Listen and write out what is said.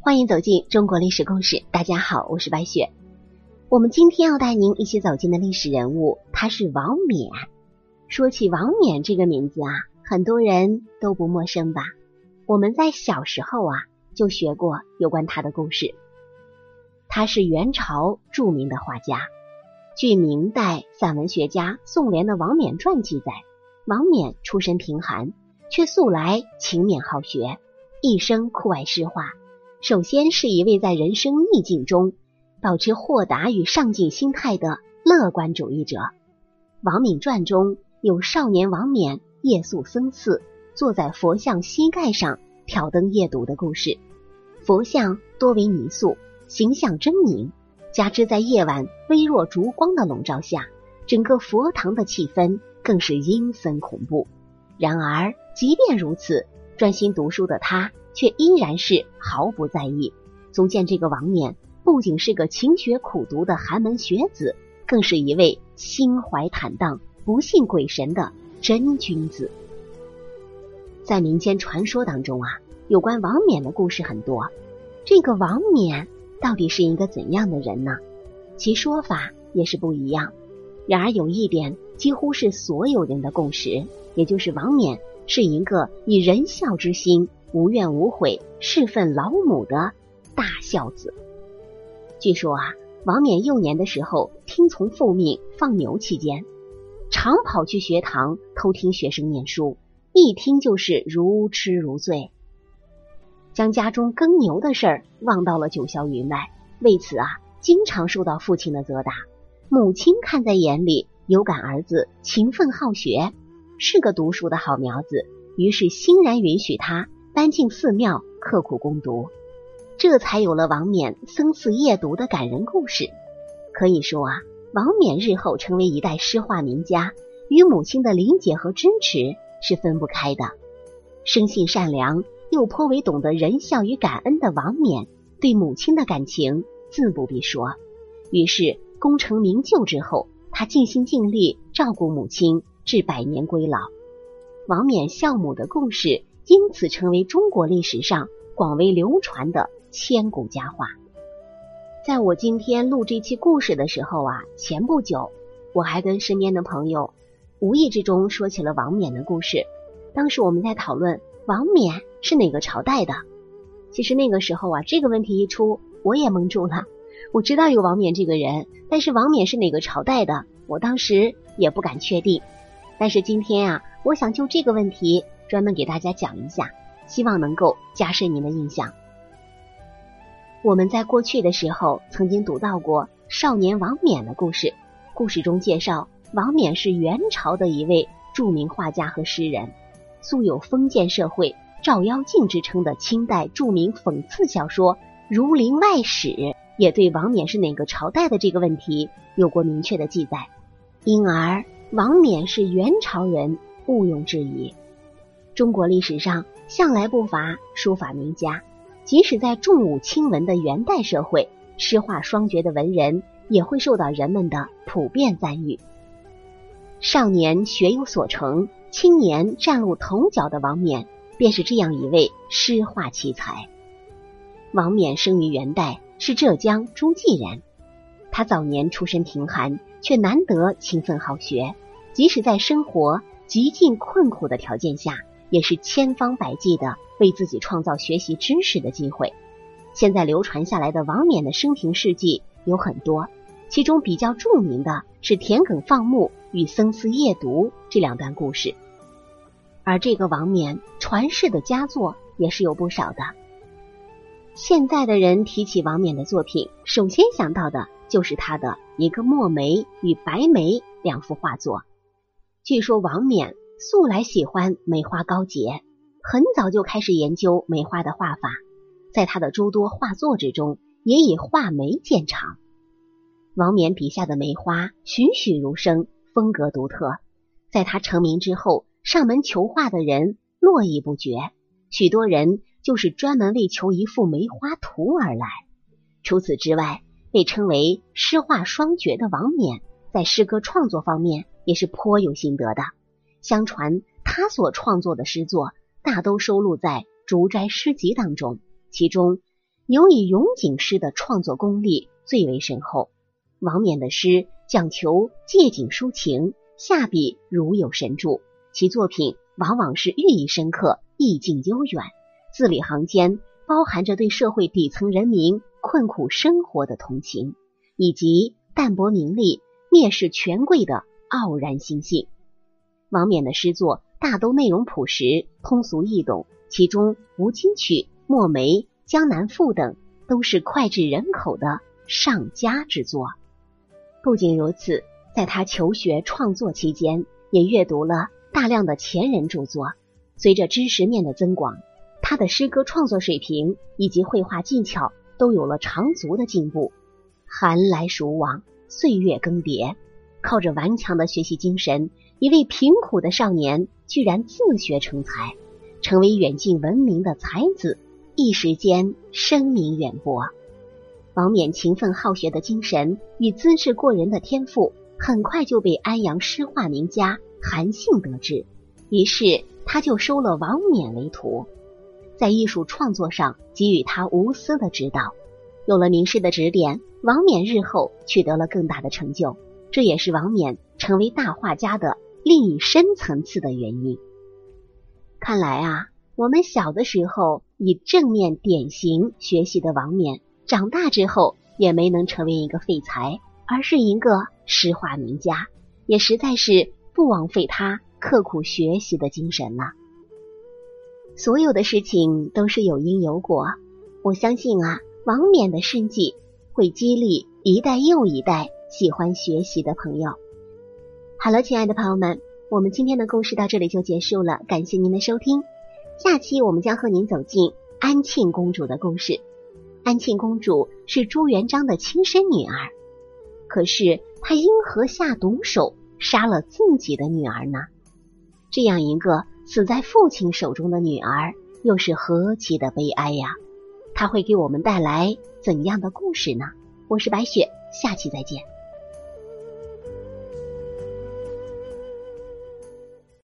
欢迎走进中国历史故事，大家好，我是白雪。我们今天要带您一起走进的历史人物，他是王冕。说起王冕这个名字啊，很多人都不陌生吧？我们在小时候啊，就学过有关他的故事。他是元朝著名的画家，据明代散文学家宋濂的《王冕传》记载，王冕出身贫寒，却素来勤勉好学，一生酷爱诗画。首先是一位在人生逆境中保持豁达与上进心态的乐观主义者。《王冕传》中有少年王冕夜宿僧寺，坐在佛像膝盖上挑灯夜读的故事。佛像多为泥塑，形象狰狞，加之在夜晚微弱烛光的笼罩下，整个佛堂的气氛更是阴森恐怖。然而即便如此，专心读书的他却依然是毫不在意，足见这个王冕不仅是个勤学苦读的寒门学子，更是一位心怀坦荡、不信鬼神的真君子。在民间传说当中啊，有关王冕的故事很多。这个王冕到底是一个怎样的人呢？其说法也是不一样。然而有一点几乎是所有人的共识，也就是王冕是一个以仁孝之心、无怨无悔侍奉老母的大孝子。据说啊，王冕幼年的时候听从父命放牛期间，常跑去学堂偷听学生念书，一听就是如痴如醉，将家中耕牛的事儿忘到了九霄云外。为此啊，经常受到父亲的责打。母亲看在眼里，有感儿子勤奋好学，是个读书的好苗子，于是欣然允许他搬进寺庙刻苦攻读，这才有了王冕僧寺夜读的感人故事。可以说啊，王冕日后成为一代诗画名家，与母亲的理解和支持是分不开的。生性善良又颇为懂得仁孝与感恩的王冕，对母亲的感情自不必说。于是功成名就之后，他尽心尽力照顾母亲至百年归老。王冕孝母的故事因此成为中国历史上广为流传的千古佳话。在我今天录这期故事的时候啊，前不久我还跟身边的朋友无意之中说起了王冕的故事。当时我们在讨论王冕是哪个朝代的。其实那个时候啊，这个问题一出，我也蒙住了。我知道有王冕这个人，但是王冕是哪个朝代的，我当时也不敢确定。但是今天啊，我想就这个问题专门给大家讲一下，希望能够加深您的印象。我们在过去的时候曾经读到过少年王冕的故事，故事中介绍王冕是元朝的一位著名画家和诗人，素有封建社会照妖镜之称的清代著名讽刺小说《儒林外史》也对王冕是哪个朝代的这个问题有过明确的记载，因而王冕是元朝人毋庸置疑。中国历史上向来不乏书法名家，即使在重武轻文的元代社会，诗画双绝的文人也会受到人们的普遍赞誉。少年学有所成，青年崭露头角的王冕便是这样一位诗画奇才。王冕生于元代，是浙江诸暨人。他早年出身贫寒，却难得勤奋好学，即使在生活极尽困苦的条件下，也是千方百计地为自己创造学习知识的机会。现在流传下来的王冕的生平事迹有很多，其中比较著名的是田埂放牧与僧寺夜读这两段故事。而这个王冕传世的佳作也是有不少的。现在的人提起王冕的作品，首先想到的就是他的一个墨梅与白梅两幅画作。据说王冕素来喜欢梅花高洁，很早就开始研究梅花的画法，在他的诸多画作之中也以画梅见长。王冕笔下的梅花栩栩如生，风格独特，在他成名之后，上门求画的人络绎不绝，许多人就是专门为求一幅梅花图而来。除此之外，被称为诗画双绝的王冕在诗歌创作方面也是颇有心得的，相传他所创作的诗作大都收录在竹斋诗集当中，其中尤以咏景诗的创作功力最为深厚。王冕的诗讲求借景抒情，下笔如有神助，其作品往往是寓意深刻，意境悠远，字里行间包含着对社会底层人民困苦生活的同情，以及淡泊名利、蔑视权贵的傲然心性。王冕的诗作大都内容朴实，通俗易懂，其中《吴金曲》《墨梅》《江南赋》等都是脍炙人口的上佳之作。不仅如此，在他求学创作期间，也阅读了大量的前人著作。随着知识面的增广，他的诗歌创作水平以及绘画技巧都有了长足的进步。寒来暑往，岁月更迭，靠着顽强的学习精神，一位贫苦的少年居然自学成才，成为远近闻名的才子，一时间声名远播。王冕勤奋好学的精神与资质过人的天赋，很快就被安阳诗画名家韩信得知，于是他就收了王冕为徒，在艺术创作上给予他无私的指导。有了名师的指点，王冕日后取得了更大的成就，这也是王冕成为大画家的另一深层次的原因。看来啊，我们小的时候以正面典型学习的王冕，长大之后也没能成为一个废材，而是一个诗画名家，也实在是不枉费他刻苦学习的精神了。所有的事情都是有因有果，我相信啊，王冕的事迹会激励一代又一代喜欢学习的朋友。好了，亲爱的朋友们，我们今天的故事到这里就结束了，感谢您的收听。下期我们将和您走进安庆公主的故事。安庆公主是朱元璋的亲生女儿，可是她因何下毒手杀了自己的女儿呢？这样一个死在父亲手中的女儿，又是何其的悲哀呀！她会给我们带来怎样的故事呢？我是白雪，下期再见。